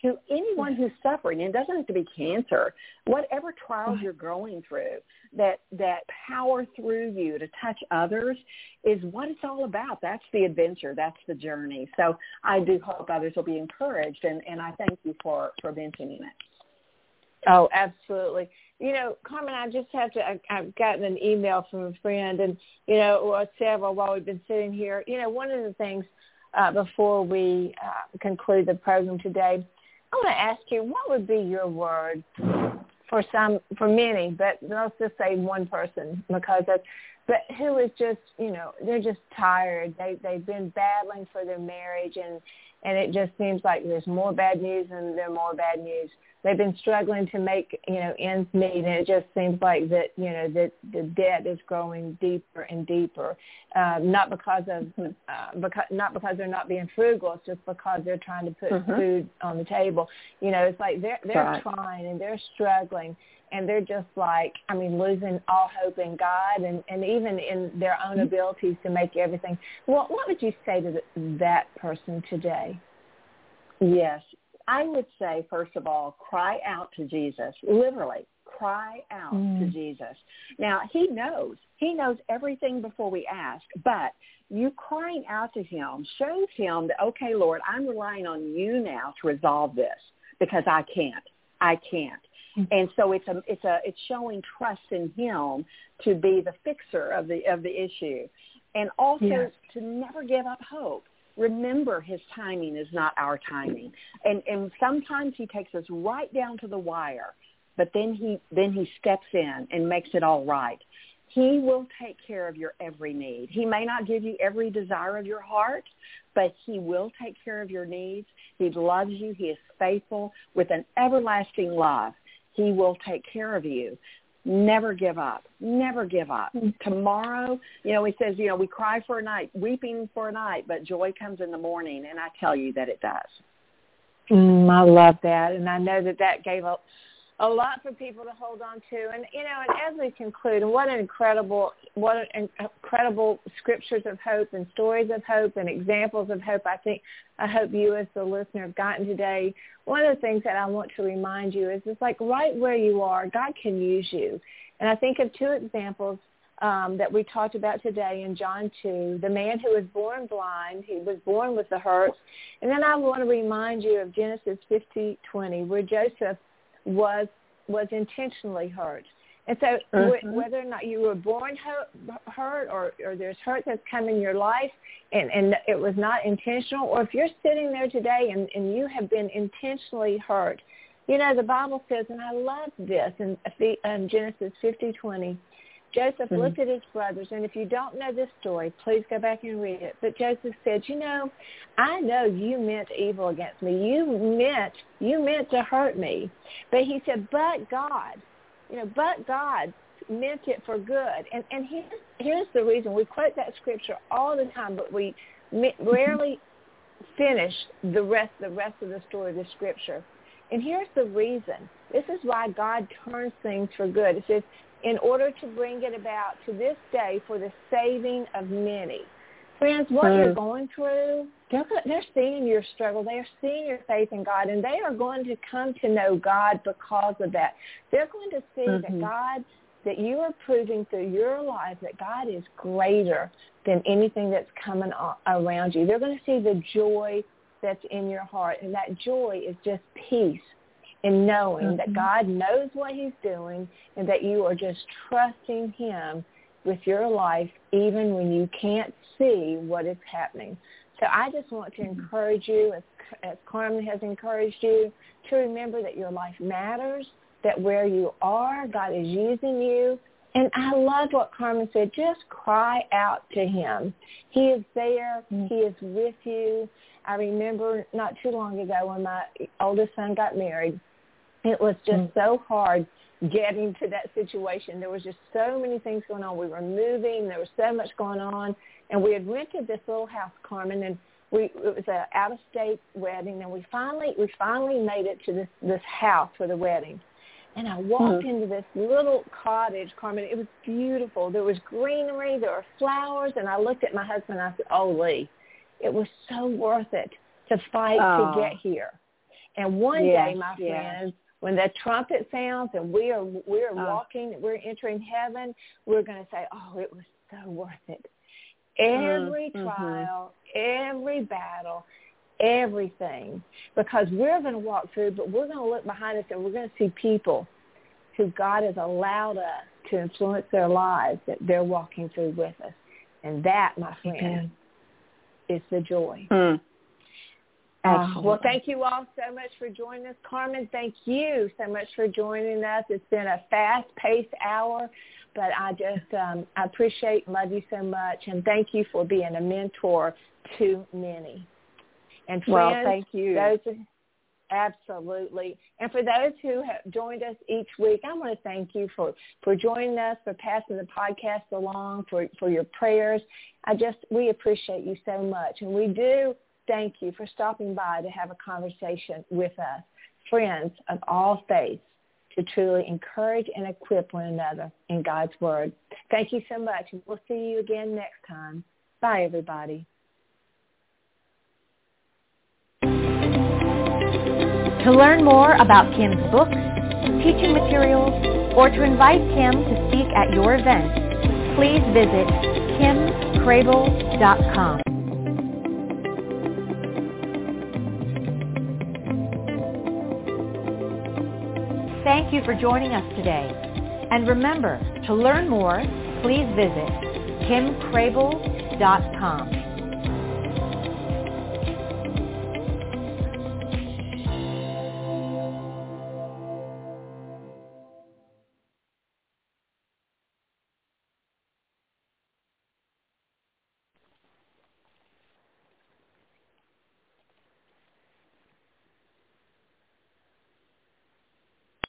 to anyone who's suffering, and it doesn't have to be cancer, whatever trials you're going through, that that power through you to touch others is what it's all about. That's the adventure. That's the journey. So I do hope others will be encouraged, and, and I thank you for, for mentioning it. Oh, absolutely. You know, Carmen, I just have to, I, I've gotten an email from a friend and, you know, or several while we've been sitting here. You know, one of the things uh, before we uh, conclude the program today, I want to ask you, what would be your word for some, for many, but let's just say one person, because of, but who is just, you know, they're just tired. They, they've been battling for their marriage, and, and it just seems like there's more bad news and there's more bad news. They've been struggling to make, you know, ends meet, and it just seems like that, you know, that the debt is growing deeper and deeper, uh, not because of, uh, because not because they're not being frugal, it's just because they're trying to put mm-hmm. food on the table. You know, it's like they're they're right. trying and they're struggling, and they're just like, I mean, losing all hope in God and, and even in their own mm-hmm. abilities to make everything. Well, what would you say to the, that person today? Yes. I would say, first of all, cry out to Jesus, literally cry out mm. to Jesus. Now, he knows. He knows everything before we ask, but you crying out to him shows him that, okay, Lord, I'm relying on you now to resolve this because I can't. I can't. And so it's a, it's a, it's showing trust in him to be the fixer of the, of the issue, and also yes. to never give up hope. Remember, his timing is not our timing. And and sometimes he takes us right down to the wire, but then he then he steps in and makes it all right. He will take care of your every need. He may not give you every desire of your heart, but he will take care of your needs. He loves you. He is faithful with an everlasting love. He will take care of you. Never give up. Never give up. Mm-hmm. Tomorrow, you know, he says, you know, we cry for a night, weeping for a night, but joy comes in the morning, and I tell you that it does. Mm, I love that, and I know that that gave up a lot for people to hold on to. And, you know, and as we conclude, what an incredible, what an incredible scriptures of hope and stories of hope and examples of hope. I think, I hope you as the listener have gotten today. One of the things that I want to remind you is it's like right where you are, God can use you. And I think of two examples um, that we talked about today in John two, the man who was born blind, he was born with the hurt. And then I want to remind you of Genesis fifty twenty, where Joseph was was intentionally hurt. And so mm-hmm. whether or not you were born hurt or, or there's hurt that's come in your life and, and it was not intentional, or if you're sitting there today and, and you have been intentionally hurt, you know, the Bible says, and I love this, in, in Genesis fifty twenty, Joseph mm-hmm. looked at his brothers, and if you don't know this story, please go back and read it. But Joseph said, you know, I know you meant evil against me. You meant, you meant to hurt me. But he said, but God, you know, but God meant it for good. And and here's, here's the reason. We quote that scripture all the time, but we rarely finish the rest, the rest of the story of the scripture. And here's the reason. This is why God turns things for good. It says, in order to bring it about to this day for the saving of many. Friends, what mm. you're going through, they're, they're seeing your struggle. They are seeing your faith in God, and they are going to come to know God because of that. They're going to see mm-hmm. that God, that you are proving through your life that God is greater than anything that's coming around you. They're going to see the joy that's in your heart, and that joy is just peace. And knowing mm-hmm. that God knows what he's doing and that you are just trusting him with your life even when you can't see what is happening. So I just want to mm-hmm. encourage you, as, as Carmen has encouraged you, to remember that your life matters, that where you are, God is using you. And I love what Carmen said, just cry out to him. He is there. Mm-hmm. He is with you. I remember not too long ago when my oldest son got married, it was just mm-hmm. so hard getting to that situation. There was just so many things going on. We were moving. There was so much going on. And we had rented this little house, Carmen, and we it was an out-of-state wedding. And we finally we finally made it to this, this house for the wedding. And I walked mm-hmm. into this little cottage, Carmen. It was beautiful. There was greenery. There were flowers. And I looked at my husband, and I said, oh, Lee, it was so worth it to fight oh. to get here. And one yes, day, my yes. friends, when the trumpet sounds and we are we are oh. walking, we're entering heaven, we're going to say, oh, it was so worth it. Every mm-hmm. trial, every battle, everything, because we're going to walk through, but we're going to look behind us and we're going to see people who God has allowed us to influence their lives that they're walking through with us. And that, my friend, mm-hmm. is the joy. Mm. Uh, well, thank you all so much for joining us. Carmen, thank you so much for joining us. It's been a fast-paced hour, but I just um, I appreciate and love you so much. And thank you for being a mentor to many. And friends, well, thank you. Those, absolutely. And for those who have joined us each week, I want to thank you for, for joining us, for passing the podcast along, for, for your prayers. I just, we appreciate you so much. And we do thank you for stopping by to have a conversation with us, friends of all faiths, to truly encourage and equip one another in God's Word. Thank you so much. We'll see you again next time. Bye, everybody. To learn more about Kim's books, teaching materials, or to invite Kim to speak at your event, please visit kim crabill dot com. Thank you for joining us today. And remember, to learn more, please visit kim crabill dot com.